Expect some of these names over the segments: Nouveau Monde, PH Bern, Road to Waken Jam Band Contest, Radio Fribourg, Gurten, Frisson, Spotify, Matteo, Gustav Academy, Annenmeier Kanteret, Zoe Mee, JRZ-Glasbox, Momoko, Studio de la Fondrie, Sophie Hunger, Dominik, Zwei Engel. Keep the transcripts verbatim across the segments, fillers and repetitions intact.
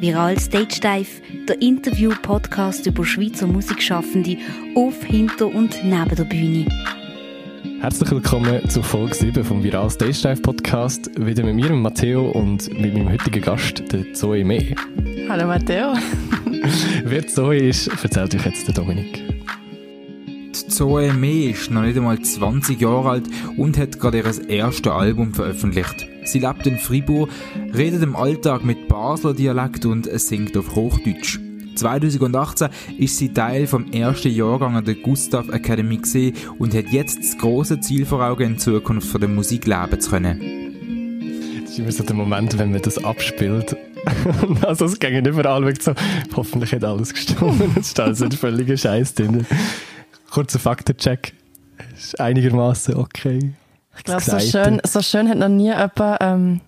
Viral Stage Dive, der Interview-Podcast über Schweizer Musikschaffende auf, hinter und neben der Bühne. Herzlich willkommen zur Folge sieben vom Viral Stage Dive Podcast. Wieder mit mir, Matteo, und mit meinem heutigen Gast, der Zoe Mee. Hallo Matteo. Wer Zoe ist, erzählt euch jetzt der Dominik. Die Zoe Mee ist noch nicht einmal zwanzig Jahre alt und hat gerade ihr erstes Album veröffentlicht. Sie lebt in Fribourg, redet im Alltag mit Basler Dialekt und singt auf Hochdeutsch. zweitausendachtzehn ist sie Teil vom ersten Jahrgang an der Gustav Academy gewesen und hat jetzt das grosse Ziel vor Augen, in Zukunft von der Musik leben zu können. Das ist immer so der Moment, wenn man das abspielt. Also es ging überall weg so, hoffentlich hat alles gestimmt. Es steht so ein völliger Scheiß drin. Kurzer Faktencheck. Ist einigermaßen okay. Ich glaube, so schön, so schön hat noch nie jemand ähm,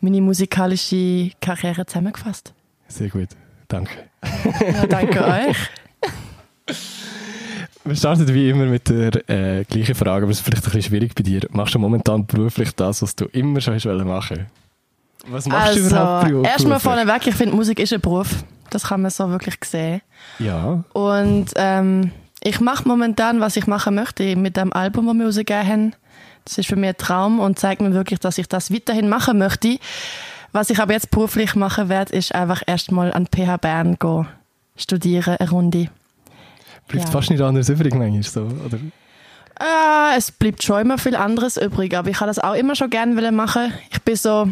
meine musikalische Karriere zusammengefasst. Sehr gut. Danke. Ja, danke euch. Wir starten wie immer mit der äh, gleichen Frage, aber es ist vielleicht ein bisschen schwierig bei dir. Machst du momentan beruflich das, was du immer schon machen wolltest? Was machst also, du überhaupt? Erstmal vorneweg, ich finde, Musik ist ein Beruf. Das kann man so wirklich sehen. Ja. Und ähm, ich mache momentan, was ich machen möchte, mit dem Album, das wir rausgegeben haben. Das ist für mich ein Traum und zeigt mir wirklich, dass ich das weiterhin machen möchte. Was ich aber jetzt beruflich machen werde, ist einfach erstmal an P H Bern gehen, studieren, eine Runde. Bleibt ja. fast nicht anderes übrig, manchmal so, oder? Äh, es bleibt schon immer viel anderes übrig, aber ich habe das auch immer schon gerne machen. Ich bin so,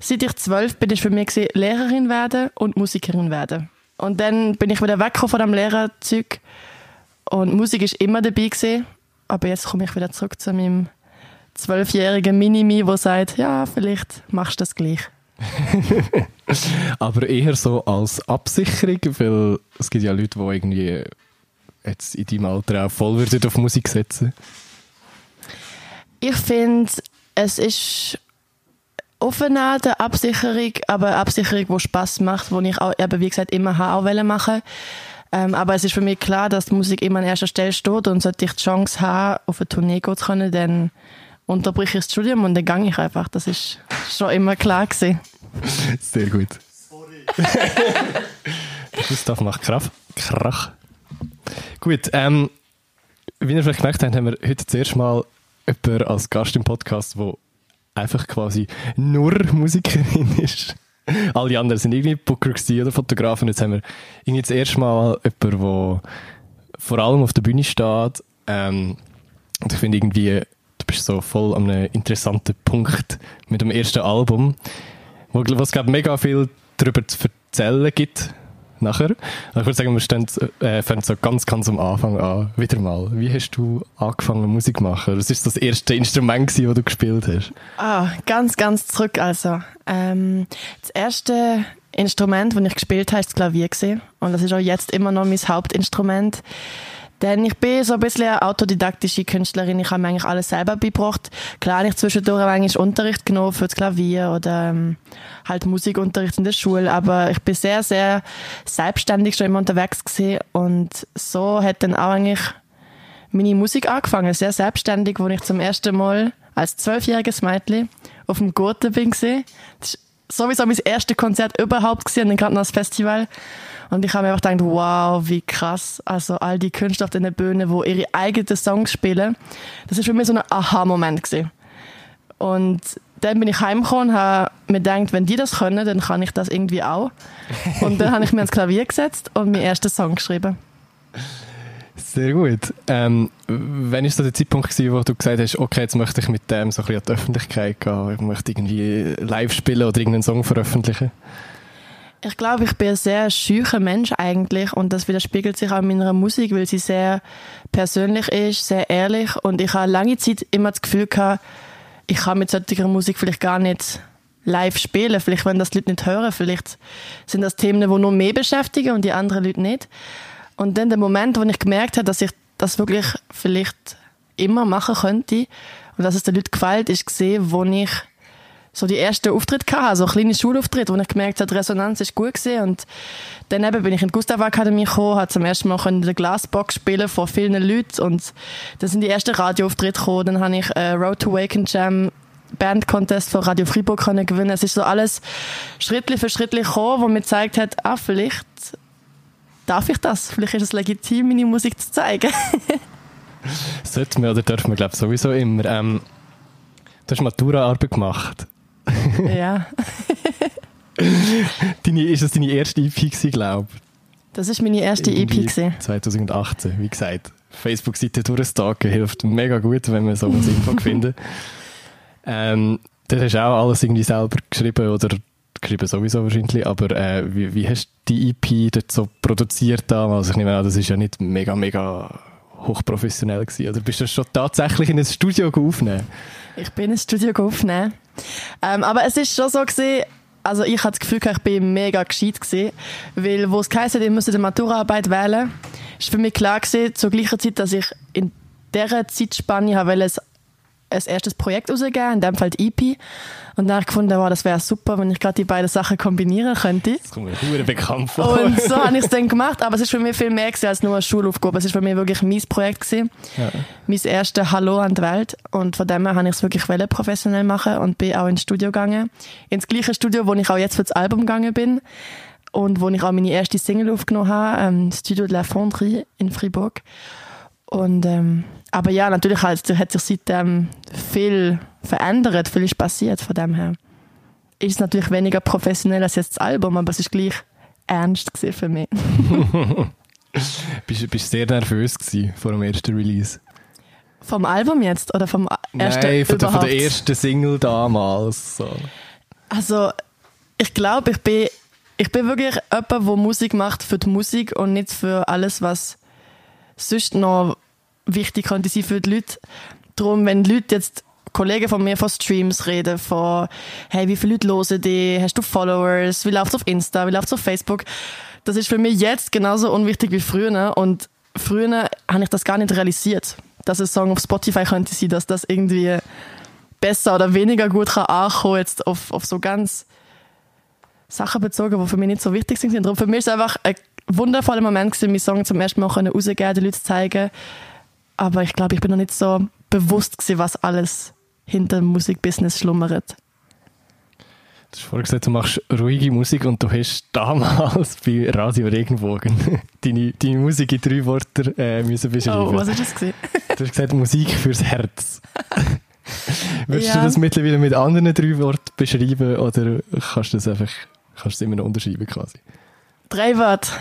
seit ich zwölf bin, war für mich gewesen, Lehrerin werden und Musikerin werden. Und dann bin ich wieder weggekommen von dem Lehrerzeug und Musik war immer dabei gewesen. Aber jetzt komme ich wieder zurück zu meinem zwölfjährigen Mini-Mi, der sagt, ja, vielleicht machst du das gleich. Aber eher so als Absicherung, weil es gibt ja Leute, die irgendwie jetzt in deinem Alter auch voll würden auf Musik setzen. Ich finde, es ist offener der Absicherung, aber eine Absicherung, die Spass macht, die ich auch, eben, wie gesagt, immer auch machen wollte. Ähm, aber es ist für mich klar, dass die Musik immer an erster Stelle steht und sollte ich die Chance haben, auf eine Tournee gehen zu können, dann unterbreche ich das Studium und dann gehe ich einfach. Das ist schon immer klar gewesen. Sehr gut. Sorry. Gustav macht Krach. Krach. Gut, ähm, wie ihr vielleicht gemerkt habt, haben wir heute zuerst mal jemanden als Gast im Podcast, der einfach quasi nur Musikerin ist. Alle anderen sind irgendwie Booker oder Fotografen. Jetzt haben wir irgendwie das erste Mal jemanden, der vor allem auf der Bühne steht. Ähm, und ich finde irgendwie, du bist so voll an einem interessanten Punkt mit dem ersten Album, wo es, glaube ich, mega viel darüber zu erzählen gibt nachher. Und ich würde sagen, wir stehen, äh, fangen so ganz, ganz am Anfang an. Wieder mal. Wie hast du angefangen, Musik zu machen? Was war das erste Instrument, das du gespielt hast? Ah, ganz, ganz zurück also. Ähm, das erste Instrument, das ich gespielt habe, war das Klavier. Und das ist auch jetzt immer noch mein Hauptinstrument. Denn ich bin so ein bisschen eine autodidaktische Künstlerin. Ich habe mir eigentlich alles selber beigebracht. Klar, ich habe zwischendurch manchmal Unterricht genommen für das Klavier oder ähm, halt Musikunterricht in der Schule. Aber ich bin sehr, sehr selbstständig schon immer unterwegs gewesen. Und so hat dann auch eigentlich meine Musik angefangen. Sehr selbstständig, wo ich zum ersten Mal als zwölfjähriges Mädchen auf dem Gurten bin. Das war sowieso mein erstes Konzert überhaupt gewesen, und dann gerade noch das Festival. Und ich habe mir einfach gedacht, wow, wie krass. Also all die Künstler auf den Bühnen, die ihre eigenen Songs spielen. Das war für mich so ein Aha-Moment gewesen. Und dann bin ich heimgekommen und habe mir gedacht, wenn die das können, dann kann ich das irgendwie auch. Und dann habe ich mir ans Klavier gesetzt und meinen ersten Song geschrieben. Sehr gut. Ähm, wann war so der Zeitpunkt gewesen, wo du gesagt hast, okay, jetzt möchte ich mit dem so ein bisschen an die Öffentlichkeit gehen, ich möchte irgendwie live spielen oder irgendeinen Song veröffentlichen? Ich glaube, ich bin ein sehr schücher Mensch eigentlich und das widerspiegelt sich auch in meiner Musik, weil sie sehr persönlich ist, sehr ehrlich, und ich habe lange Zeit immer das Gefühl gehabt, ich kann mit solcher Musik vielleicht gar nicht live spielen, vielleicht wenn das die Leute nicht hören, vielleicht sind das Themen, die nur mich beschäftigen und die anderen Leute nicht. Und dann der Moment, wo ich gemerkt habe, dass ich das wirklich vielleicht immer machen könnte und dass es den Leuten gefällt, ist gesehen, wo ich so die ersten Auftritte hatte, so kleine Schulauftritte, wo ich gemerkt habe, die Resonanz ist gut gewesen. Und dann eben bin ich in die Gustav Academy gekommen, habe zum ersten Mal in der Glasbox spielen vor vielen Leuten und dann sind die ersten Radioauftritte gekommen, dann habe ich äh, Road to Waken Jam Band Contest von Radio Fribourg können gewinnen. Es ist so alles schrittlich für schrittlich gekommen, wo mir gezeigt hat, ah, vielleicht darf ich das, vielleicht ist es legitim, meine Musik zu zeigen. Sollte man oder dürfen wir, glaube ich, sowieso immer. Ähm, du hast Maturaarbeit gemacht. Ja. deine, ist das deine erste E P, glaube ich? Das war meine erste E P. zwanzig achtzehn, wie gesagt. Facebook-Seite durchstalken hilft mega gut, wenn man so was Info findet. Ähm, das hast du auch alles irgendwie selber geschrieben oder geschrieben sowieso wahrscheinlich, aber äh, wie, wie hast du die E P dort so produziert damals? Ich nehme an, das war ja nicht mega, mega hochprofessionell gewesen. Oder bist du schon tatsächlich in ein Studio aufnehmen? Ich bin in ein Studio aufnehmen. Ähm, aber es war schon so gewesen, also ich hatte das Gefühl, ich war mega gescheit gewesen, weil wo es geheißen hat, ich müsste die Maturaarbeit wählen, ist für mich klar gewesen, zur gleichen Zeit, dass ich in dieser Zeitspanne habe, weil es ein erstes Projekt rausgegeben, in dem Fall die E P. Und dann habe ich gefunden, wow, das wäre super, wenn ich gerade die beiden Sachen kombinieren könnte. Das kommt mir verdammt bekannt vor. Und so habe ich es dann gemacht, aber es ist für mich viel mehr gewesen als nur eine Schulaufgabe. Es ist für mich wirklich mein Projekt gewesen. Ja. Mein erstes Hallo an die Welt. Und von dem her wollte ich es wirklich professionell machen und bin auch ins Studio gegangen. Ins gleiche Studio, wo ich auch jetzt für das Album gegangen bin und wo ich auch meine erste Single aufgenommen habe, ähm, Studio de la Fondrie in Fribourg. Und, ähm, aber ja, natürlich hat, hat sich seitdem viel verändert, viel ist passiert, von dem her. Ist es natürlich weniger professionell als jetzt das Album, aber es war gleich ernst für mich. Bist du sehr nervös gewesen vor dem ersten Release? Vom Album jetzt? Oder vom ersten? Nein, von der, von der ersten Single damals. So. Also, ich glaube, ich bin, ich bin wirklich jemand, der Musik macht für die Musik und nicht für alles, was sonst noch wichtig könnte sein für die Leute. Darum, wenn die Leute jetzt, Kollegen von mir, von Streams reden, von «Hey, wie viele Leute hören dich? Hast du Followers? Wie läuft es auf Insta? Wie läuft es auf Facebook?» Das ist für mich jetzt genauso unwichtig wie früher. Und früher habe ich das gar nicht realisiert, dass ein Song auf Spotify könnte sein, dass das irgendwie besser oder weniger gut kann ankommen jetzt auf, auf so ganz Sachen bezogen, die für mich nicht so wichtig sind. Darum für mich ist es einfach ein wundervoller Moment gewesen, meinen Song zum ersten Mal rausgeben, den Leuten zu zeigen. Aber ich glaube, ich bin noch nicht so bewusst gewesen, was alles hinter dem Musikbusiness schlummert. Du hast vorhin gesagt, du machst ruhige Musik und du hast damals bei Radio Regenbogen deine, deine Musik in drei Worten äh, müssen beschreiben. Oh, was war das gewesen? Du hast gesagt, Musik fürs Herz. Würdest ja. du das mittlerweile mit anderen drei Worten beschreiben oder kannst du das einfach, kannst du es immer noch unterschreiben quasi? Drei Wörter.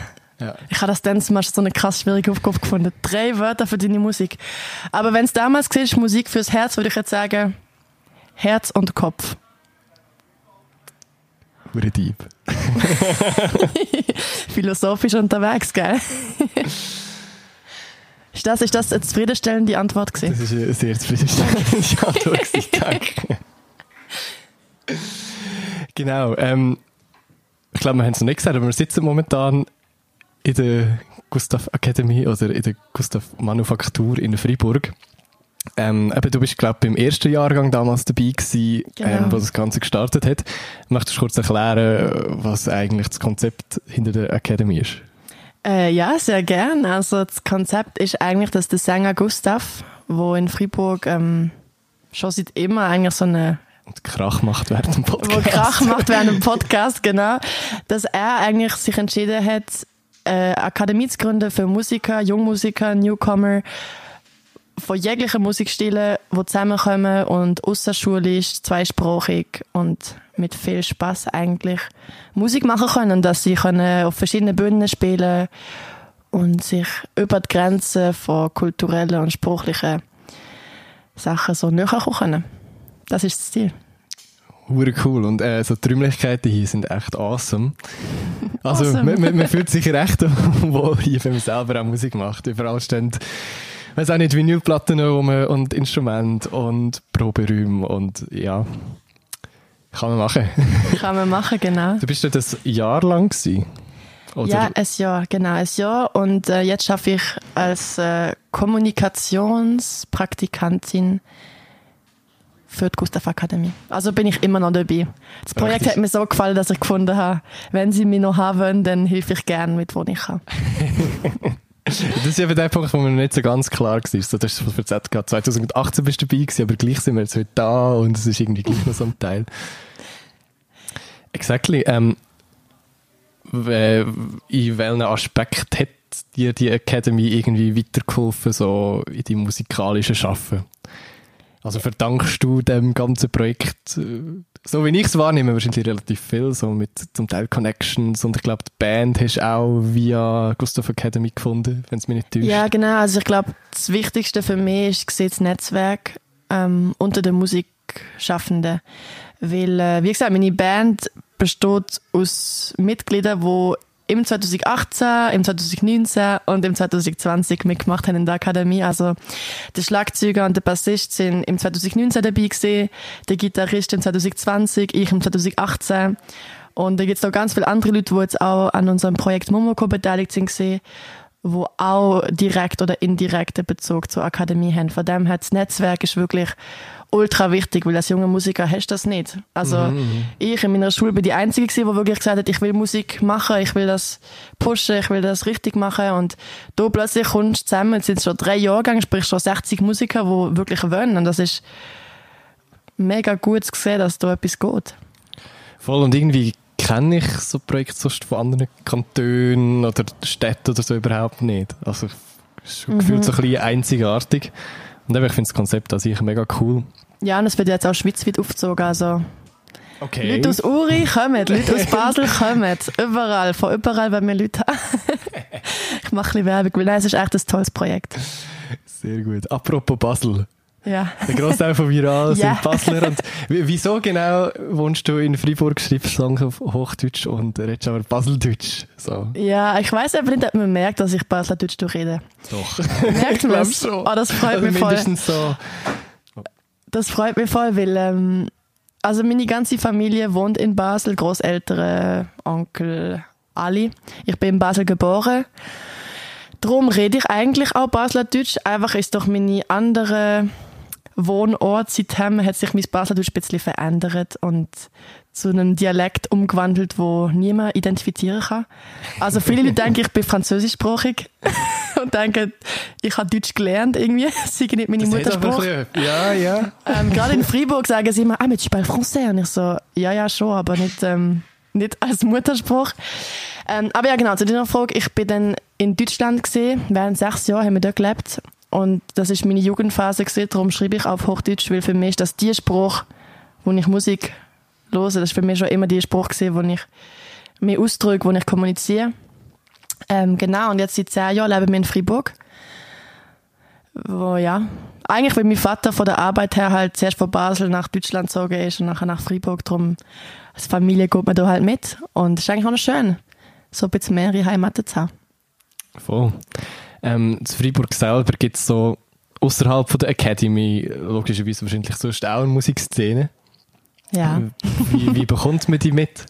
Ja. Ich habe das dann zum Beispiel so eine krass schwierige Aufgabe gefunden. Drei Wörter für deine Musik. Aber wenn es damals war, Musik fürs Herz, würde ich jetzt sagen, Herz und Kopf. Hure deep. Philosophisch unterwegs, gell? Ist das, ist das eine zufriedenstellende Antwort gewesen? Das ist eine sehr zufriedenstellende Antwort gewesen, danke. Genau, ähm, ich glaube, wir haben es noch nicht gesagt, aber wir sitzen momentan in der Gustav Academy oder in der Gustav Manufaktur in Fribourg. Ähm, du bist, glaube ich, beim ersten Jahrgang damals dabei gewesen, genau. ähm, wo das Ganze gestartet hat. Möchtest du kurz erklären, was eigentlich das Konzept hinter der Academy ist? Äh, ja, sehr gern. Also das Konzept ist eigentlich, dass der Sänger Gustav, der in Fribourg ähm, schon seit immer eigentlich so eine Und Krach macht während dem Podcast. Wo Krach macht während dem Podcast, genau. Dass er eigentlich sich entschieden hat, eine Akademie zu gründen für Musiker, Jungmusiker, Newcomer, von jeglichen Musikstilen, die zusammenkommen und ausserschulisch, zweisprachig und mit viel Spass eigentlich Musik machen können, dass sie können auf verschiedenen Bühnen spielen und sich über die Grenzen von kulturellen und sprachlichen Sachen so näher kommen können. Das ist das Ziel. Hure cool. Und äh, so die Räumlichkeiten hier sind echt awesome. Also awesome. Man, man, man fühlt sich recht wohl hier, wenn man selber auch Musik macht. Überall stehen, ich weiss auch nicht, Vinylplatten rum und Instrumente und Proberäume und ja, kann man machen. Kann man machen, genau. Du bist ja das Jahr lang gewesen? Oder? Ja, ein Jahr, genau, ein Jahr. Und äh, jetzt arbeite ich als äh, Kommunikationspraktikantin für die Gustav Academy. Also bin ich immer noch dabei. Das Projekt Praktisch. Hat mir so gefallen, dass ich gefunden habe, wenn sie mich noch haben wollen, dann helfe ich gerne mit, wo ich kann. Das ist eben der Punkt, wo mir nicht so ganz klar war. So, das ist von Z K. zwanzig achtzehn bist du dabei gewesen, aber gleich sind wir jetzt heute da und es ist irgendwie gleich noch so ein Teil. Exactly. Ähm, in welchen Aspekt hat dir die Academy irgendwie weitergeholfen, so in deinem musikalischen Schaffen? Also verdankst du dem ganzen Projekt, so wie ich es wahrnehme, wahrscheinlich relativ viel, so mit zum Teil Connections, und ich glaube, die Band hast du auch via Gustav Academy gefunden, wenn es mich nicht täuscht. Ja, genau. Also ich glaube, das Wichtigste für mich ist das Netzwerk ähm, unter den Musikschaffenden. Weil, äh, wie gesagt, meine Band besteht aus Mitgliedern, die im zwanzig achtzehn, im zwanzig neunzehn und im zwanzig zwanzig mitgemacht haben in der Akademie. Also der Schlagzeuger und der Bassist sind im zwanzig neunzehn dabei gewesen, der Gitarrist im zwanzig zwanzig, ich im zwanzig achtzehn. Und da gibt es noch ganz viele andere Leute, die jetzt auch an unserem Projekt Momoko beteiligt sind gewesen, die auch direkt oder indirekten Bezug zur Akademie haben. Von dem her, das Netzwerk ist wirklich ultra wichtig, weil als junger Musiker hast du das nicht. Also mhm. ich in meiner Schule war die Einzige, die wirklich gesagt hat, ich will Musik machen, ich will das pushen, ich will das richtig machen. Und da plötzlich kommst du zusammen, jetzt sind es schon drei Jahrgänge, sprich schon sechzig Musiker, die wirklich wollen. Und das ist mega gut zu sehen, dass da etwas geht. Voll, und irgendwie kenne ich so Projekte sonst von anderen Kantonen oder Städten oder so überhaupt nicht. Also ich mhm. gefühlt so ein bisschen einzigartig. Und ich finde das Konzept an sich mega cool. Ja, und es wird jetzt auch schweizweit aufgezogen. Also okay. Leute aus Uri kommen, Leute aus Basel kommen. Überall, von überall, wenn wir Leute haben. Ich mache ein bisschen Werbung, weil nein, es ist echt ein tolles Projekt. Sehr gut. Apropos Basel. Ja. Der Grossteil von Viral sind yeah. Basler. Und wieso genau wohnst du in Freiburg, schreibst Songs auf Hochdeutsch und redest aber Baseldeutsch? So. Ja, ich weiss aber nicht, ob man merkt, dass ich Baseldeutsch durchrede. Doch. Merkt man es? Oh, das freut also mich voll. So. Oh. Das freut mich voll, weil ähm, also meine ganze Familie wohnt in Basel, Grosseltern, Onkel, alle. Ich bin in Basel geboren. Darum rede ich eigentlich auch Baseldeutsch. Einfach ist doch meine andere... Wohnort, seitdem hat sich mein Baseldeutsch ein bisschen verändert und zu einem Dialekt umgewandelt, wo niemand identifizieren kann. Also viele Leute denken, ich bin französischsprachig und denken, ich habe Deutsch gelernt irgendwie, das sei nicht meine das Muttersprache. Ja, ja. Ähm, gerade in Freiburg sagen sie immer, ah, mais tu parles français? Und ich so, ja, ja, schon, aber nicht, ähm, nicht als Muttersprache. Ähm, aber ja, genau, zu deiner Frage, ich bin dann in Deutschland gewesen, während sechs Jahren haben wir dort gelebt. Und das war meine Jugendphase, darum schreibe ich auf Hochdeutsch, weil für mich ist das die Sprache, wo ich Musik höre. Das war für mich schon immer die Sprache, wo ich mich ausdrücke, wo ich kommuniziere. Ähm, genau, und jetzt seit zehn Jahren leben wir in Freiburg. Wo, ja, eigentlich, weil mein Vater von der Arbeit her halt zuerst von Basel nach Deutschland gezogen ist und nachher nach Freiburg. Darum, als Familie geht man da halt mit. Und es ist eigentlich auch noch schön, so ein bisschen mehrere Heimaten zu haben. Voll. Ähm, in Freiburg selber gibt es so außerhalb von der Academy logischerweise wahrscheinlich sonst auch eine Musikszene. Ja. Wie, wie bekommt man die mit?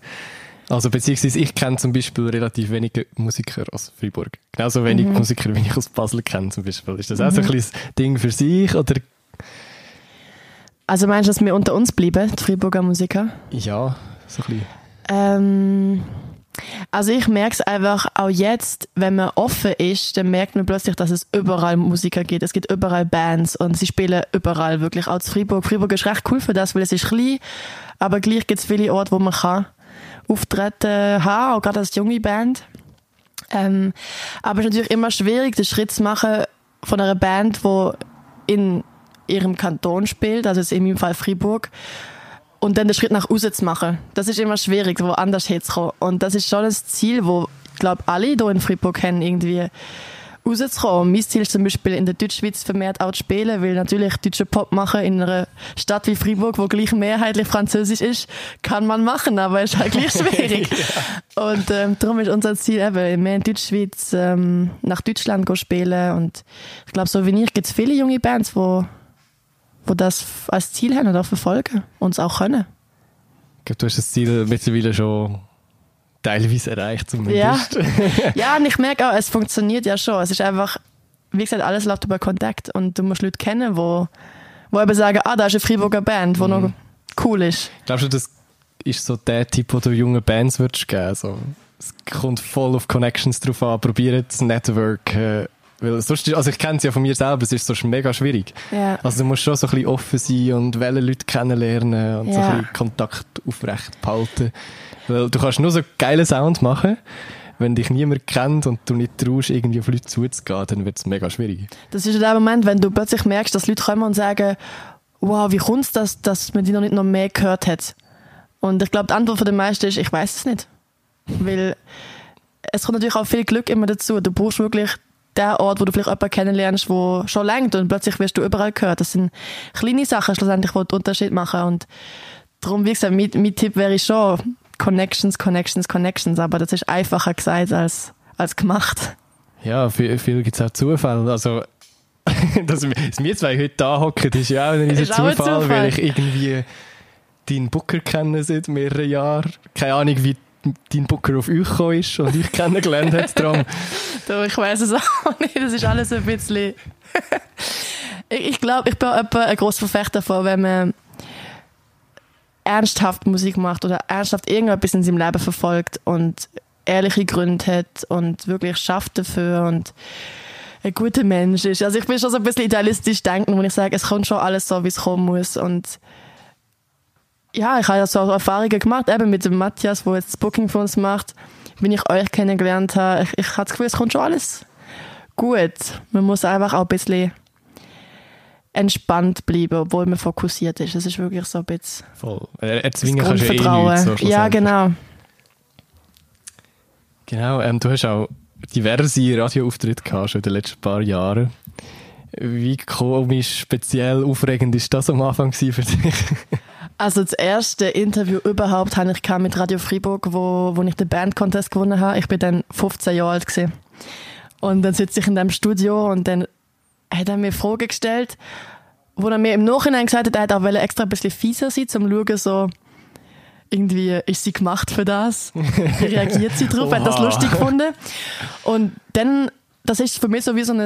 Also beziehungsweise ich kenne zum Beispiel relativ wenige Musiker aus Freiburg. Genauso wenig mhm. Musiker, wie ich aus Basel kenne zum Beispiel. Ist das mhm. auch so ein kleines Ding für sich? Oder? Also meinst du, dass wir unter uns bleiben, die Freiburger Musiker? Ja, so ein bisschen. Ähm... Also ich merke es einfach auch jetzt, wenn man offen ist, dann merkt man plötzlich, dass es überall Musiker gibt. Es gibt überall Bands und sie spielen überall, wirklich auch in Freiburg. Freiburg ist recht cool für das, weil es ist klein, aber gleich gibt es viele Orte, wo man kann auftreten haben, auch gerade als junge Band. Ähm, aber es ist natürlich immer schwierig, den Schritt zu machen von einer Band, die in ihrem Kanton spielt, also jetzt in meinem Fall Freiburg, und dann den Schritt nach außen zu machen. Das ist immer schwierig, woanders herzukommen. Und das ist schon ein Ziel, das, ich glaube, alle hier in Freiburg haben, irgendwie rauszukommen. Mein Ziel ist zum Beispiel, in der Deutschschweiz vermehrt auch zu spielen, weil natürlich deutschen Pop machen in einer Stadt wie Freiburg, wo gleich mehrheitlich französisch ist, kann man machen, aber ist halt gleich schwierig. Ja. Und ähm, darum ist unser Ziel eben, mehr in Deutschschweiz ähm, nach Deutschland zu spielen. Und ich glaube, so wie ich, gibt es viele junge Bands, die die das als Ziel haben und auch verfolgen und es auch können. Ich glaube, du hast das Ziel mittlerweile schon teilweise erreicht zumindest. Ja, ja, und ich merke auch, es funktioniert ja schon. Es ist einfach, wie gesagt, alles läuft über Kontakt und du musst Leute kennen, die wo, wo eben sagen, ah, da ist eine Freiburger Band, die mhm. noch cool ist. Glaubst du, das ist so der Typ, den du jungen Bands würdest geben. So. Es kommt voll auf Connections drauf an. Probiert das Network. Äh, weil sonst, also ich kenne es ja von mir selber, es ist sonst mega schwierig. Yeah. Also du musst schon so ein bisschen offen sein und welche Leute kennenlernen und yeah. so ein bisschen Kontakt aufrecht behalten. Weil du kannst nur so geilen Sound machen. Wenn dich niemand kennt und du nicht traust, irgendwie auf Leute zuzugehen, dann wird es mega schwierig. Das ist der Moment, wenn du plötzlich merkst, dass Leute kommen und sagen, wow, wie kommt es, dass, dass man die noch nicht noch mehr gehört hat? Und ich glaube, die Antwort von den meisten ist, ich weiß es nicht. Weil es kommt natürlich auch viel Glück immer dazu. Du brauchst wirklich den Ort, wo du vielleicht jemanden kennenlernst, der schon langt, und plötzlich wirst du überall gehört. Das sind kleine Sachen schlussendlich, die den Unterschied machen. Und darum, wie gesagt, mein, mein Tipp wäre schon, Connections, Connections, Connections, aber das ist einfacher gesagt als, als gemacht. Ja, viel, viel gibt es auch Zufälle. Also, dass wir zwei heute da hocken, ist ja auch ein riesiger Zufall, Zufall, weil ich irgendwie deinen Booker kenne seit mehreren Jahren. Keine Ahnung, wie dein Booker auf euch gekommen ist und ich kennengelernt habe. Darum. Du, ich weiss es auch nicht, das ist alles ein bisschen... Ich glaube, ich bin auch ein grosser Verfechter davon, wenn man ernsthaft Musik macht oder ernsthaft irgendetwas in seinem Leben verfolgt und ehrliche Gründe hat und wirklich schafft dafür und ein guter Mensch ist. Also ich bin schon so ein bisschen idealistisch denken, wo ich sage, es kommt schon alles so, wie es kommen muss. Und ja, ich habe ja so auch Erfahrungen gemacht, eben mit dem Matthias, der jetzt das Booking für uns macht, wenn ich euch kennengelernt habe. Ich, ich habe das Gefühl, es kommt schon alles gut. Man muss einfach auch ein bisschen entspannt bleiben, obwohl man fokussiert ist. Das ist wirklich so ein bisschen voll. Erzwingen kannst du eh nichts, so ja, genau. Genau, ähm, du hast auch diverse Radioauftritte gehabt schon in den letzten paar Jahren. Wie komisch, speziell, aufregend war das am Anfang für dich? Also das erste Interview überhaupt hatte ich mit Radio Fribourg, wo, wo ich den Band Contest gewonnen habe. Ich war dann fünfzehn Jahre alt. Gewesen. Und dann sitze ich in diesem Studio und dann hat er mir Fragen gestellt, wo er mir im Nachhinein gesagt hat, er hat auch extra ein bisschen fieser sein, um zu schauen, so, irgendwie, ist sie gemacht für das? Wie reagiert sie drauf? Er hat das lustig gefunden. Und dann, das ist für mich so wie so ein,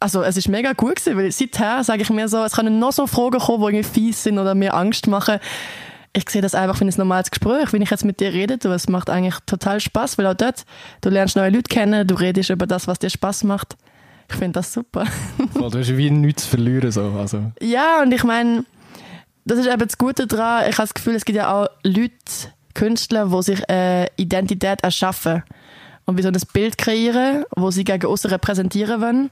also es ist mega gut gewesen, weil seither sage ich mir so, es können noch so Fragen kommen, die irgendwie fies sind oder mir Angst machen. Ich sehe das einfach wie ein normales Gespräch, wenn ich jetzt mit dir rede. Du, es macht eigentlich total Spass, weil auch dort, du lernst neue Leute kennen, du redest über das, was dir Spass macht. Ich finde das super. Voll, du hast wie nichts zu verlieren. So. Also. Ja, und ich meine, das ist eben das Gute daran. Ich habe das Gefühl, es gibt ja auch Leute, Künstler, die sich eine Identität erschaffen und wie so ein Bild kreieren, das sie gegen aussen repräsentieren wollen.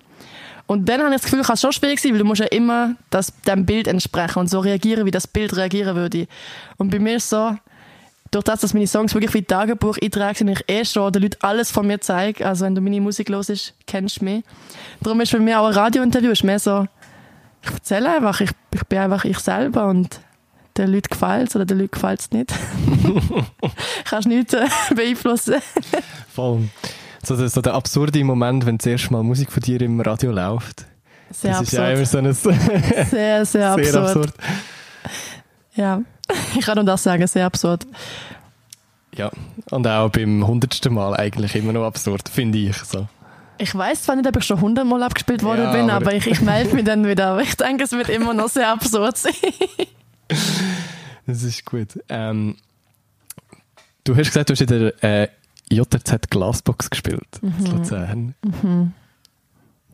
Und dann habe ich das Gefühl, es kann schon schwierig sein, weil du musst ja immer das, dem Bild entsprechen und so reagieren, wie das Bild reagieren würde. Und bei mir ist es so, durch das, dass meine Songs wirklich wie Tagebucheinträge sind, ich eh schon den Leuten alles von mir zeige. Also wenn du meine Musik hörst, kennst du mich. Darum ist für mich auch ein Radiointerview ist mehr so, ich erzähle einfach, ich, ich bin einfach ich selber und den Leuten gefällt es oder den Leuten gefällt es nicht. Kannst nichts äh, beeinflussen. Voll. So, so der absurde Moment, wenn das erste Mal Musik von dir im Radio läuft. Sehr das absurd. Ist ja immer so ein sehr, sehr, sehr absurd. absurd. Ja. Ich kann nur das sagen, sehr absurd. Ja, und auch beim hundertsten Mal eigentlich immer noch absurd, finde ich so. Ich weiss zwar nicht, ob ich schon hundertmal abgespielt worden ja, bin, aber, aber ich, ich melde mich dann wieder. Ich denke, es wird immer noch sehr absurd sein. Das ist gut. Ähm, du hast gesagt, du hast in der äh, J R Z-Glasbox gespielt, mhm. in Luzern. Mhm.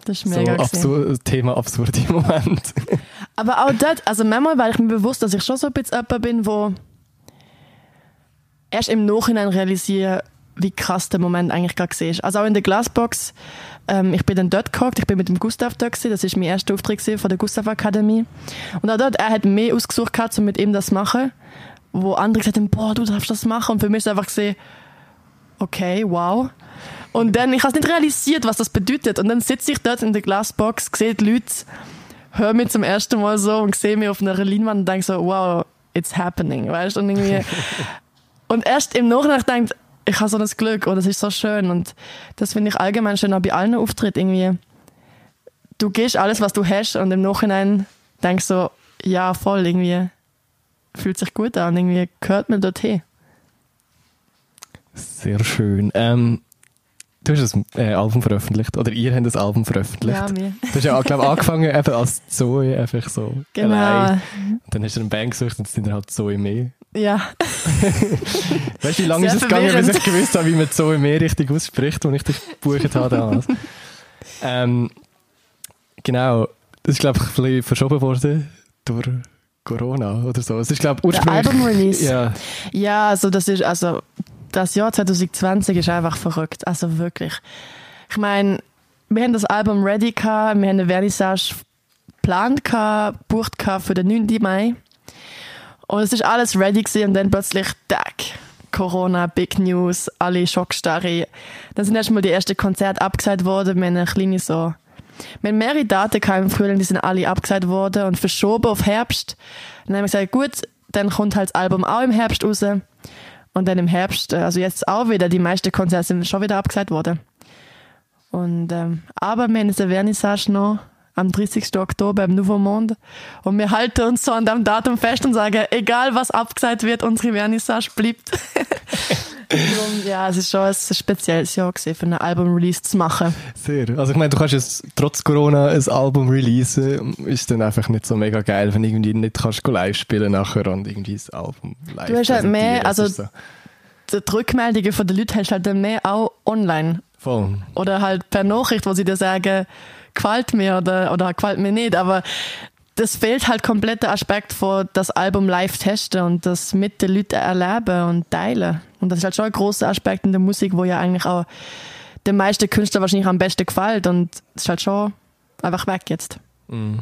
Das ist mega so absurd, Thema absurde Moment. Aber auch dort, also manchmal war ich mir bewusst, dass ich schon so ein bisschen jemand bin, wo erst im Nachhinein realisiere, wie krass der Moment eigentlich gerade war. Also auch in der Glasbox, ähm, ich bin dann dort gehockt, ich bin mit dem Gustav dort gewesen, das war mein erster Auftritt von der Gustav Academy. Und auch dort, er hat mehr ausgesucht gehabt, um mit ihm das zu machen, wo andere gesagt haben, boah, du darfst das machen. Und für mich ist es einfach gesehen, okay, wow. Und dann, ich habe es nicht realisiert, was das bedeutet. Und dann sitze ich dort in der Glasbox, sehe die Leute, höre mich zum ersten Mal so und sehe mich auf einer Leinwand und denke so, wow, it's happening, weißt du? Und irgendwie und erst im Nachhinein denke ich, ich habe so ein Glück und es ist so schön. Und das finde ich allgemein schön, auch bei allen Auftritten irgendwie. Du gibst alles, was du hast und im Nachhinein denkst du so, ja, voll, irgendwie fühlt sich gut an und irgendwie gehört mir dorthin. Sehr schön. Ähm, Du hast ein äh, Album veröffentlicht, oder ihr habt ein Album veröffentlicht. Ja, wir. Du hast ja, glaube ich, angefangen eben als Zoe, einfach so genau. allein. Und dann hast du eine Band gesucht und es sind dann halt Zoe Mee. Ja. Weißt du, wie lange Sehr ist es gegangen, bis ich gewusst habe, wie man Zoe Mee richtig ausspricht, als ich dich gebucht habe damals? ähm, genau, das ist, glaube ich, ein bisschen verschoben worden durch Corona oder so. Es ist, glaube ich, ursprünglich... Der Album-Release. Ja. ja, also das ist... also Das Jahr zwanzig zwanzig ist einfach verrückt, also wirklich. Ich meine, wir haben das Album ready gehabt, wir haben eine Vernissage geplant gehabt, gebucht gehabt für den neunten Mai. Und es ist alles ready gewesen und dann plötzlich, tack, Corona, Big News, alle Schockstarre. Dann sind erstmal die ersten Konzerte abgesagt worden, wir haben eine kleine so... Wir haben mehrere Daten gehabt im Frühling, die sind alle abgesagt worden und verschoben auf Herbst. Dann haben wir gesagt, gut, dann kommt halt das Album auch im Herbst raus. Und dann im Herbst, also jetzt auch wieder, die meisten Konzerte sind schon wieder abgesagt worden. Und, ähm, aber wir haben jetzt eine Vernissage noch am dreißigsten Oktober im Nouveau Monde. Und wir halten uns so an dem Datum fest und sagen, egal was abgesagt wird, unsere Vernissage bleibt. Und ja, es ist schon ein spezielles Jahr gewesen, für ein Album-Release zu machen. Sehr. Also ich meine, du kannst jetzt trotz Corona ein Album releasen, ist dann einfach nicht so mega geil, wenn du irgendwie nicht kannst live spielen nachher und irgendwie das Album live Du hast halt mehr, also so. Die Rückmeldungen von den Leuten hast halt dann mehr auch online. Voll. Oder halt per Nachricht, wo sie dir sagen, gefällt mir oder, oder gefällt mir nicht, aber das fehlt halt komplett der Aspekt von das Album live testen und das mit den Leuten erleben und teilen. Und das ist halt schon ein grosser Aspekt in der Musik, wo ja eigentlich auch den meisten Künstlern wahrscheinlich am besten gefällt. Und es ist halt schon einfach weg jetzt. Mm.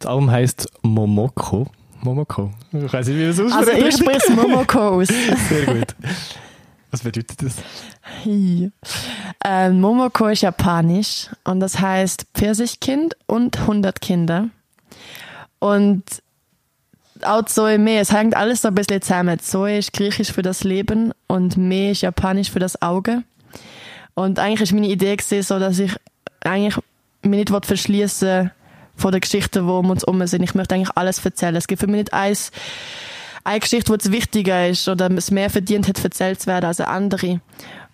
Das Album heisst Momoko. Momoko. Ich weiss nicht, wie man es ausspricht. Also ich spreche Momoko aus. Sehr gut. Was bedeutet das? Hi. Ähm, Momoko ist japanisch und das heisst Pfirsichkind und hundert Kinder. Und auch Zoe Mee, es hängt alles so ein bisschen zusammen. Zoe ist griechisch für das Leben und Mee ist japanisch für das Auge. Und eigentlich war meine Idee gewesen, so, dass ich eigentlich mich nicht verschliessen von den Geschichten, die um uns herum sind. Ich möchte eigentlich alles erzählen. Es gibt für mich nicht eins, eine Geschichte, die wichtiger ist oder es mehr verdient hat, erzählt zu werden als eine andere.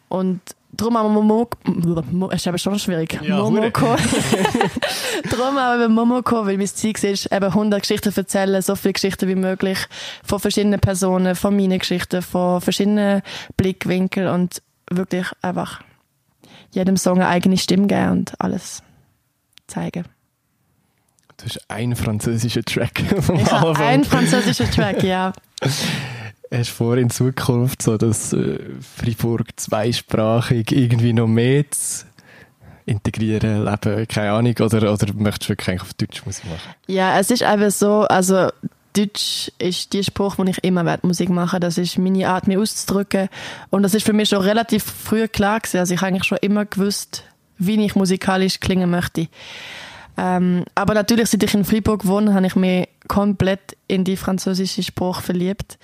Und darum haben wir Momoko... Es ist eben schon schwierig. Ja, Momoko. Darum haben wir Momoko, weil mein Ziel war, eben hundert Geschichten erzählen, so viele Geschichten wie möglich, von verschiedenen Personen, von meinen Geschichten, von verschiedenen Blickwinkeln und wirklich einfach jedem Song eine eigene Stimme geben und alles zeigen. Du hast einen französischen Track vom ich Album. Einen französischen Track, ja. Hast du vor, in Zukunft so das äh, Fribourg zweisprachig irgendwie noch mehr zu integrieren, leben, keine Ahnung, oder, oder möchtest du wirklich eigentlich auf Deutsch Musik machen? Ja, es ist einfach so, also Deutsch ist die Spruch, wo ich immer Musik machen werde. Das ist meine Art, mich auszudrücken. Und das ist für mich schon relativ früh klar gewesen. Also ich habe eigentlich schon immer gewusst, wie ich musikalisch klingen möchte. Ähm, aber natürlich, seit ich in Fribourg wohne, habe ich mich komplett in die französische Sprache verliebt.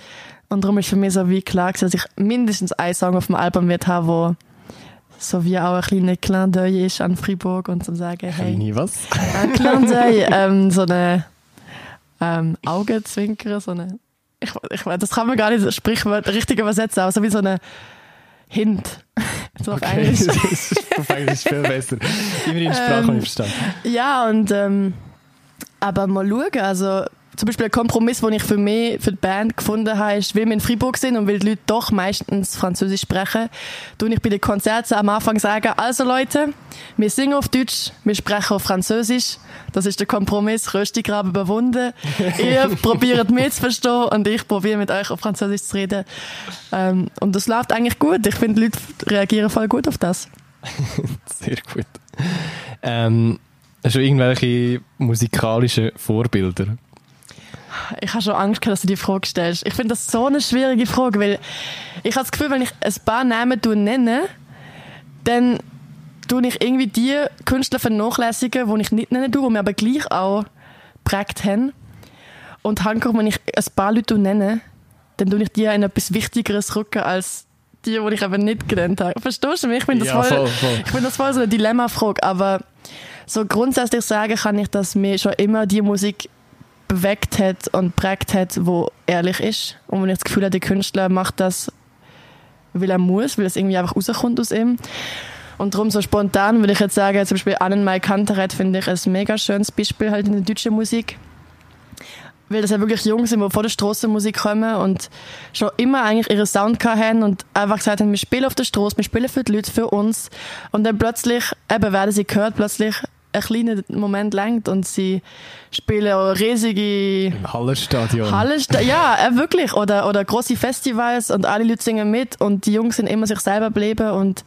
Und darum ist für mich so wie klar, dass ich mindestens einen Song auf dem Album wird haben, wo so wie auch ein kleiner Clin d'œil ist an Fribourg und zum sagen, hey, nie was? Ein Clin d'œil, ähm, so eine ähm, Augenzwinker, so eine, ich, ich das kann man gar nicht Sprichwort richtig übersetzen, aber so wie so eine Hint. So okay, auf Englisch. Das ist auf Englisch viel besser. Immer in Sprache ähm, nicht verstanden. Ja, und ähm, aber mal schauen, also zum Beispiel ein Kompromiss, den ich für mich, für die Band gefunden habe, ist, weil wir in Fribourg sind und weil die Leute doch meistens Französisch sprechen, tue ich bei den Konzerten am Anfang sagen, also Leute, wir singen auf Deutsch, wir sprechen auf Französisch. Das ist der Kompromiss, Röstigraben überwunden. Ihr probiert mich zu verstehen und ich probiere mit euch auf Französisch zu reden. Ähm, und das läuft eigentlich gut. Ich finde, die Leute reagieren voll gut auf das. Sehr gut. Ähm, hast du irgendwelche musikalischen Vorbilder? Ich habe schon Angst gehabt, dass du die Frage stellst. Ich finde das so eine schwierige Frage, weil ich habe das Gefühl, wenn ich ein paar Namen nenne, dann tue ich irgendwie die Künstler vernachlässigen, die ich nicht nenne, die mir aber gleich auch geprägt haben. Und Hanko, wenn ich ein paar Leute nenne, dann tue ich die in etwas Wichtigeres rücken als die, die ich aber nicht genannt habe. Verstehst du mich? Ich finde das, ja, voll, voll, voll. Ich find das voll so eine Dilemma-Frage. Aber so grundsätzlich sagen kann ich, dass mir schon immer die Musik bewegt hat und prägt hat, wo ehrlich ist. Und wenn ich das Gefühl habe, der Künstler macht das weil er muss, weil es irgendwie einfach rauskommt aus ihm. Und darum so spontan würde ich jetzt sagen, zum Beispiel Annenmeier Kanteret finde ich ein mega schönes Beispiel halt in der deutschen Musik. Weil das ja wirklich Jungs sind, die von der Strassenmusik kommen und schon immer eigentlich ihren Sound hatten und einfach gesagt haben, wir spielen auf der Straße, wir spielen für die Leute, für uns. Und dann plötzlich, eben werden sie gehört, plötzlich einen kleinen Moment längt und sie spielen auch riesige... Im Hallenstadion. Hallenstadion, ja, wirklich. Oder, oder grosse Festivals und alle Leute singen mit und die Jungs sind immer sich selber geblieben und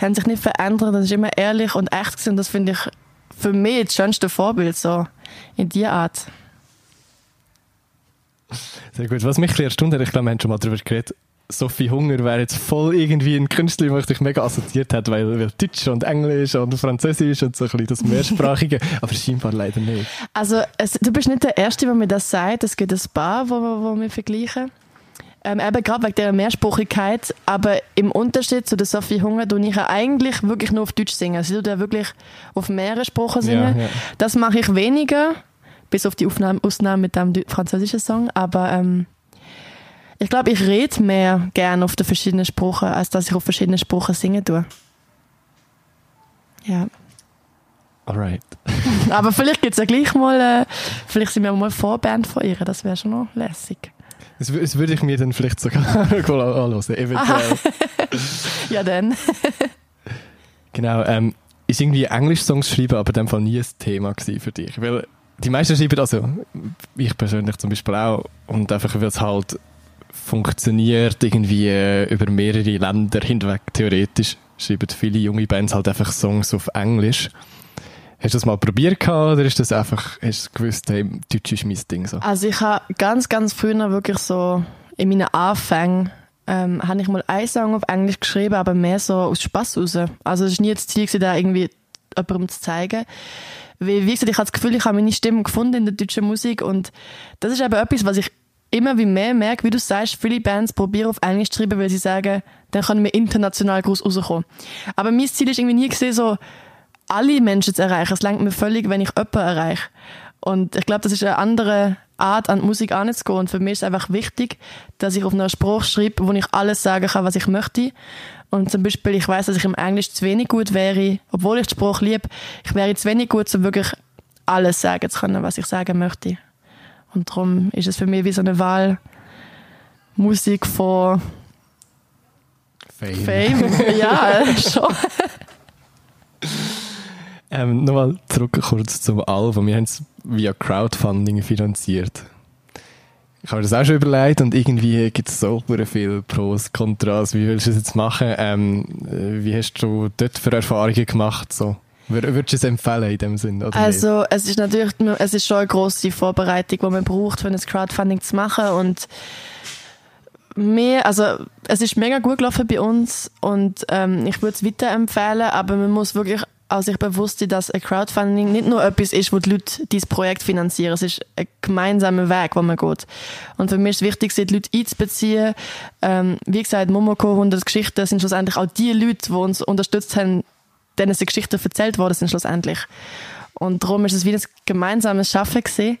haben sich nicht verändert. Das ist immer ehrlich und echt gewesen. Und das finde ich für mich das schönste Vorbild, so in dieser Art. Sehr gut. Was mich ein bisschen erstaunt hat, ich glaube, wir haben schon mal darüber geredet, Sophie Hunger wäre jetzt voll irgendwie ein Künstler, der dich mega assoziiert hat, weil, weil Deutsch und Englisch und Französisch und so ein bisschen das Mehrsprachige, aber scheinbar leider nicht. Also es, du bist nicht der Erste, der mir das sagt, es gibt ein paar, die wir vergleichen. Ähm, eben gerade wegen dieser Mehrsprachigkeit, aber im Unterschied zu der Sophie Hunger singe ich ja eigentlich wirklich nur auf Deutsch singen. Sie tut ja wirklich auf mehrere Sprachen singen. Ja, ja. Das mache ich weniger, bis auf die Aufnahme, Ausnahme mit dem französischen Song, aber... Ähm, Ich glaube, ich rede mehr gerne auf den verschiedenen Sprachen, als dass ich auf verschiedenen Sprachen singen tue. Ja. Alright. Aber vielleicht gibt es ja gleich mal, äh, vielleicht sind wir mal Vorband von ihr, das wäre schon noch lässig. Das, das würde ich mir dann vielleicht sogar anhören, eventuell. Ja, dann. Genau, ähm, ist irgendwie Englisch-Songs schreiben, aber in dem Fall nie ein Thema für dich? Weil die meisten schreiben, also ich persönlich zum Beispiel auch, und einfach weil es halt funktioniert irgendwie äh, über mehrere Länder hinweg. Theoretisch schreiben viele junge Bands halt einfach Songs auf Englisch. Hast du das mal probiert gehabt, oder ist das einfach, hast du gewusst, hey, Deutsch ist mein Ding? So? Also ich habe ganz, ganz früher wirklich so in meinen Anfängen ähm, habe ich mal einen Song auf Englisch geschrieben, aber mehr so aus Spass raus. Also es war nie das Ziel, da irgendwie jemandem zu zeigen. Weil, wie gesagt, ich habe das Gefühl, ich habe meine Stimme gefunden in der deutschen Musik und das ist eben etwas, was ich immer wie mehr merke, wie du sagst, viele Bands probieren auf Englisch zu schreiben, weil sie sagen, dann können wir international groß rauskommen. Aber mein Ziel ist irgendwie nie gesehen, so alle Menschen zu erreichen. Es reicht mir völlig, wenn ich jemanden erreiche. Und ich glaube, das ist eine andere Art, an die Musik anzugehen. Und für mich ist es einfach wichtig, dass ich auf einer Sprache schreibe, wo ich alles sagen kann, was ich möchte. Und zum Beispiel, ich weiss, dass ich im Englisch zu wenig gut wäre, obwohl ich die Sprache liebe, ich wäre zu wenig gut, um wirklich alles sagen zu können, was ich sagen möchte. Und darum ist es für mich wie so eine Wahl Musik von Fame. Fame. Ja, schon. ähm, Nochmal zurück kurz zum Album. Wir haben es via Crowdfunding finanziert. Ich habe mir das auch schon überlegt und irgendwie gibt es so viele Pros, Kontras. Wie willst du das jetzt machen? Ähm, wie hast du dort für Erfahrungen gemacht? So? Würdest du es empfehlen in dem Sinn? Oder also nicht? Es ist natürlich, es ist schon eine grosse Vorbereitung, die man braucht, um ein Crowdfunding zu machen und mehr, also es ist mega gut gelaufen bei uns und ähm, ich würde es weiterempfehlen, aber man muss wirklich auch sich bewusst sein, dass ein Crowdfunding nicht nur etwas ist, wo die Leute dieses Projekt finanzieren, es ist ein gemeinsamer Weg, den man geht. Und für mich ist es wichtig, die Leute einzubeziehen. Ähm, wie gesagt, Momoko, hundert Geschichten sind schlussendlich auch die Leute, die uns unterstützt haben, denen die Geschichten erzählt worden sind schlussendlich. Und darum ist es wie ein gemeinsames Schaffen gewesen.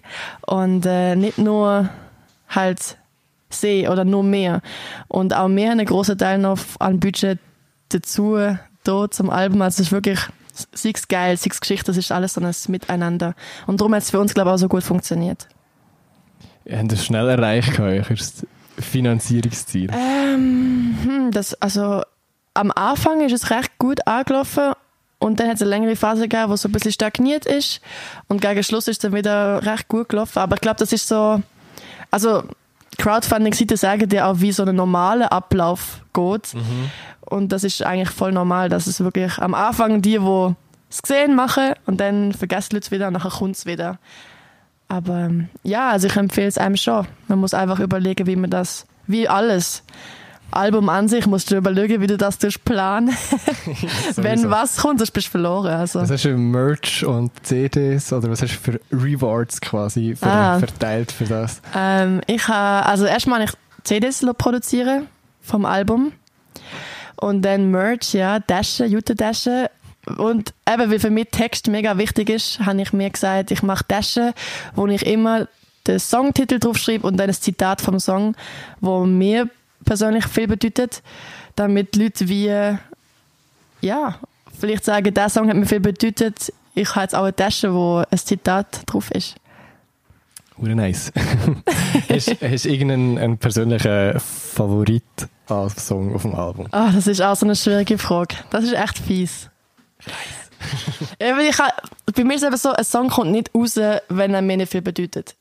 Und äh, nicht nur halt sie oder nur mehr. Und auch wir haben einen grossen Teil noch an Budget dazu, da zum Album. Also es ist wirklich, sei es geil, sei es Geschichte, das ist alles so ein Miteinander. Und darum hat es für uns, glaube ich, auch so gut funktioniert. Ihr habt das schnell erreicht, euer Finanzierungsziel. Ähm, hm, das, also am Anfang ist es recht gut angelaufen und dann hat es eine längere Phase gegeben, wo es so ein bisschen stagniert ist und gegen Schluss ist es dann wieder recht gut gelaufen. Aber ich glaube, das ist so, also Crowdfunding-Seiten sagen dir auch, wie so ein normaler Ablauf geht. Mhm. Und das ist eigentlich voll normal, dass es wirklich am Anfang die, die es gesehen machen und dann vergessen Leute es wieder und nachher kommt es wieder. Aber ja, also ich empfehle es einem schon. Man muss einfach überlegen, wie man das, wie alles, Album an sich, musst du überlegen, wie du das planst. Wenn was kommt, sonst bist du verloren. Also. Was hast du für Merch und C Ds oder was hast du für Rewards quasi für, ah. verteilt für das? Ähm, ich habe, also erstmal habe ich C Ds produzieren vom Album und dann Merch, ja, Taschen, Jute-Taschen. Und eben, weil für mich Text mega wichtig ist, habe ich mir gesagt, ich mache Taschen, wo ich immer den Songtitel draufschreibe und dann ein Zitat vom Song, wo mir persönlich viel bedeutet, damit Leute wie, ja, vielleicht sagen, dieser Song hat mir viel bedeutet, ich habe jetzt auch eine Tasche, wo ein Zitat drauf ist. Ure nice. Hast du irgendeinen persönlichen Favorit als Song auf dem Album? Oh, das ist auch so eine schwierige Frage. Das ist echt fies. Ja, weil ich kann, bei mir ist es eben so, ein Song kommt nicht raus, wenn er mir nicht viel bedeutet.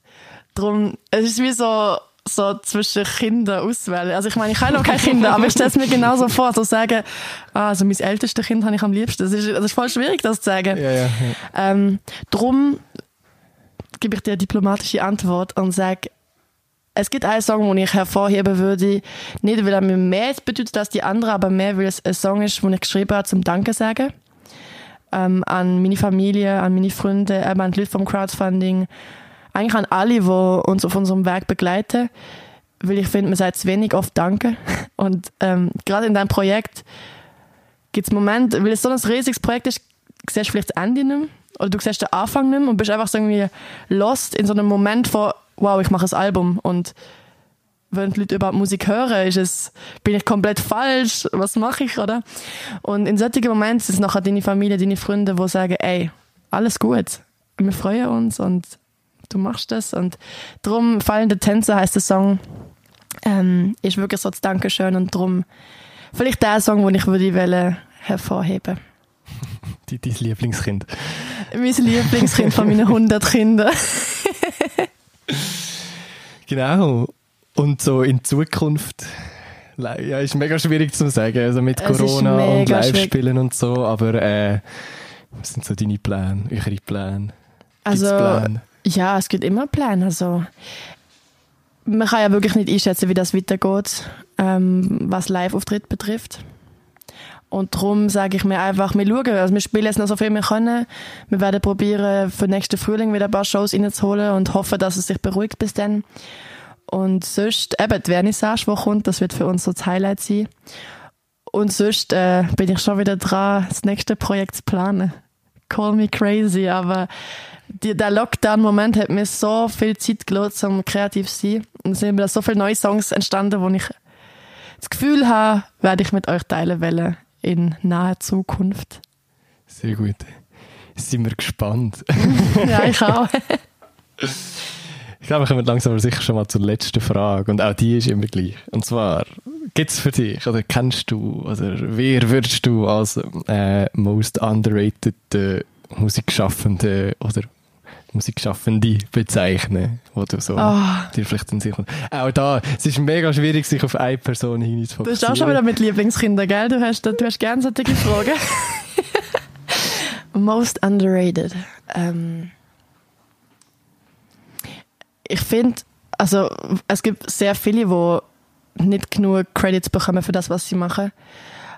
Darum, es ist wie so, so zwischen Kindern auswählen. Also ich meine, ich habe noch keine Kinder, aber ich stelle es mir genauso vor, zu so sagen, also mein ältestes Kind habe ich am liebsten. Das ist, das ist voll schwierig, das zu sagen. Ja, ja, ja. Ähm, darum gebe ich dir eine diplomatische Antwort und sage, es gibt einen Song, den ich hervorheben würde, nicht weil er mir mehr bedeutet als die anderen, aber mehr, weil es ein Song ist, den ich geschrieben habe, zum Danke sagen. Ähm, an meine Familie, an meine Freunde, äh, an die Leute vom Crowdfunding, eigentlich an alle, die uns auf unserem Weg begleiten, weil ich finde, man sagt zu wenig oft Danke. Und ähm, gerade in diesem Projekt gibt es Momente, weil es so ein riesiges Projekt ist, siehst du vielleicht das Ende nicht mehr, oder du siehst den Anfang nicht mehr und bist einfach so irgendwie lost in so einem Moment von, wow, ich mache ein Album und wenn die Leute überhaupt Musik hören, ist es, bin ich komplett falsch, was mache ich, oder? Und in solchen Momenten sind es nachher deine Familie, deine Freunde, die sagen, ey, alles gut, wir freuen uns und du machst das. Und darum, Fallende Tänzer heisst der Song, ähm, ist wirklich so das Dankeschön und darum vielleicht der Song, den ich würde hervorheben wollte. Dein Lieblingskind. Mein Lieblingskind von meinen hundert Kindern. Genau. Und so in Zukunft, ja, ist mega schwierig zu sagen, also mit es Corona und Live-Spielen und so, aber äh, was sind so deine Pläne, eure Pläne? Gibt's also, Pläne? Ja, es gibt immer Pläne, also man kann ja wirklich nicht einschätzen, wie das weitergeht, ähm, was Live-Auftritt betrifft. Und darum sage ich mir einfach, wir schauen, also wir spielen jetzt noch so viel wir können. Wir werden probieren, für den nächsten Frühling wieder ein paar Shows reinzuholen und hoffen, dass es sich beruhigt bis dann. Und sonst, eben die Vernissage, die kommt, das wird für uns so das Highlight sein. Und sonst äh, bin ich schon wieder dran, das nächste Projekt zu planen. Call me crazy, aber die, der Lockdown-Moment hat mir so viel Zeit gelassen, um kreativ zu sein. Und es sind mir so viele neue Songs entstanden, wo ich das Gefühl habe, werde ich mit euch teilen wollen. In naher Zukunft. Sehr gut. Sind wir gespannt. Ja, ich auch. Ich glaube, wir kommen langsam aber sicher schon mal zur letzten Frage. Und auch die ist immer gleich. Und zwar, gibt es für dich, oder kennst du, oder wer würdest du als äh, most underrated äh, Musikschaffende oder Musikschaffende bezeichnen, wo du so oh. dir vielleicht in sich kommt. Auch da, es ist mega schwierig, sich auf eine Person hinzufokussieren. Du bist auch schon wieder mit Lieblingskindern, gell? Du hast, du hast gerne solche Fragen. Most underrated. Ähm ich finde, also es gibt sehr viele, die nicht genug Credits bekommen für das, was sie machen.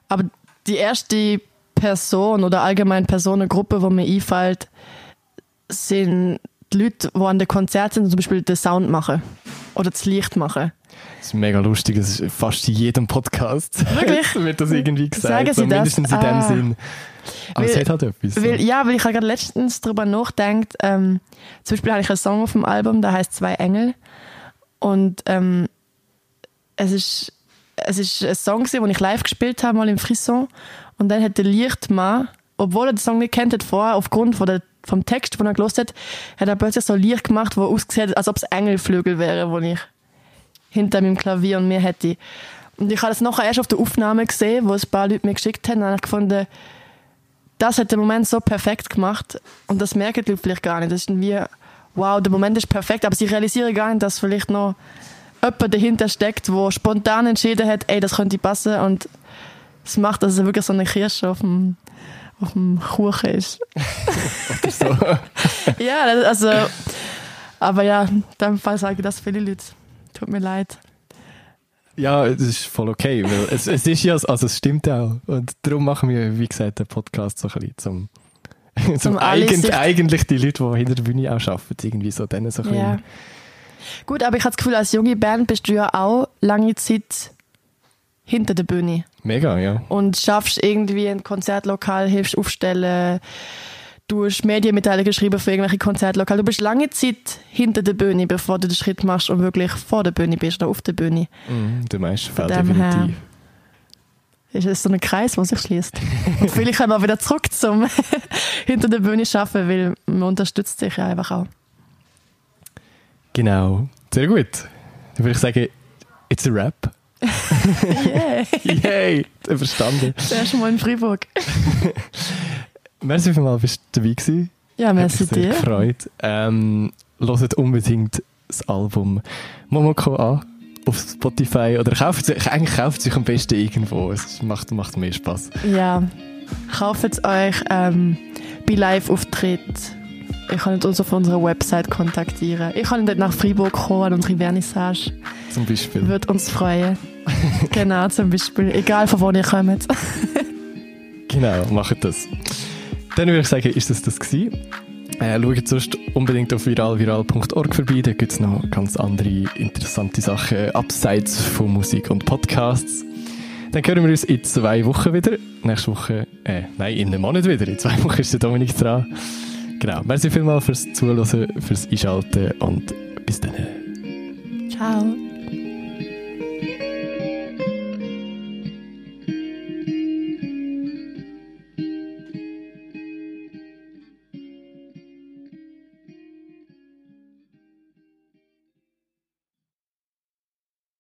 Aber die erste Person oder allgemein Personengruppe, die mir einfällt, sind die Leute, die an den Konzerten sind und zum Beispiel den Sound machen oder das Licht machen. Das ist mega lustig, das ist fast in jedem Podcast. Wirklich? Wird das irgendwie gesagt, sagen Sie so, mindestens das? in dem ah. Sinn. Aber weil, es hat halt etwas. Weil, ja, weil ich gerade letztens darüber nachgedacht, ähm, zum Beispiel habe ich einen Song auf dem Album, der heisst Zwei Engel und ähm, es ist, es ist ein Song, den ich live gespielt habe, mal im Frisson und dann hat der Lichtmann, obwohl er den Song nicht kennt hat vorher, aufgrund von der vom Text, den er gehört hat, hat er plötzlich so Licht gemacht, wo ausgesehen hat, als ob es Engelflügel wären, wo ich hinter meinem Klavier und mir hätte. Und ich habe das nachher erst auf der Aufnahme gesehen, wo ein paar Leute mir geschickt haben, und habe ich gefunden, das hat den Moment so perfekt gemacht und das merken die Leute vielleicht gar nicht. Das ist dann wie, wow, der Moment ist perfekt, aber sie realisieren gar nicht, dass vielleicht noch jemand dahinter steckt, der spontan entschieden hat, ey, das könnte passen und es macht, dass es wirklich so eine Kirsche auf dem auf dem Kuchen ist. Oder so. Ja, also, aber ja, in dem Fall sage ich das viele Leute. Tut mir leid. Ja, das ist voll okay, weil es, es ist ja, also es stimmt auch. Und darum machen wir, wie gesagt, den Podcast so ein bisschen zum, zum, zum eigen, eigentlich die Leute, die hinter der Bühne auch arbeiten, irgendwie so denen so ein bisschen. Ja. Gut, aber ich habe das Gefühl, als junge Band bist du ja auch lange Zeit hinter der Bühne. Mega, ja. Und schaffst irgendwie ein Konzertlokal, hilfst aufstellen, du hast Medienmitteilungen geschrieben für irgendwelche Konzertlokale. Du bist lange Zeit hinter der Bühne, bevor du den Schritt machst und wirklich vor der Bühne bist oder auf der Bühne. Mhm, in den meisten Fällen definitiv. Her, Es ist so ein Kreis, der sich schließt. Und vielleicht kommen wir wieder zurück zum hinter der Bühne arbeiten, weil man unterstützt sich ja einfach auch. Genau. Sehr gut. Dann würde ich sagen, it's a wrap. Yay! Yeah. Yay! Yeah. Verstanden. Zuerst mal in Freiburg. Merci vielmals, bist du dabei gewesen. Ja, merci dir. Hat mich sehr gefreut. Ähm, hört unbedingt das Album Momoko an. Auf Spotify oder kauft es, eigentlich kauft es euch am besten irgendwo. Es macht, macht mehr Spass. Ja, kauft es euch ähm, bei Live-Auftritt. Ihr könnt uns auf unserer Website kontaktieren. Ihr könnt dort nach Freiburg kommen, an unsere Vernissage. Zum Beispiel. Würde uns freuen. Genau, zum Beispiel. Egal von wo ihr kommt. Genau, macht das. Dann würde ich sagen, ist das das gewesen? Äh, schaut sonst unbedingt auf viral viral punkt org vorbei, da gibt es noch ganz andere interessante Sachen abseits von Musik und Podcasts. Dann hören wir uns in zwei Wochen wieder. Nächste Woche, äh, nein, in einem Monat wieder. In zwei Wochen ist der Dominik dran. Genau, merci vielmals fürs Zuhören, fürs Einschalten und bis dann. Ciao.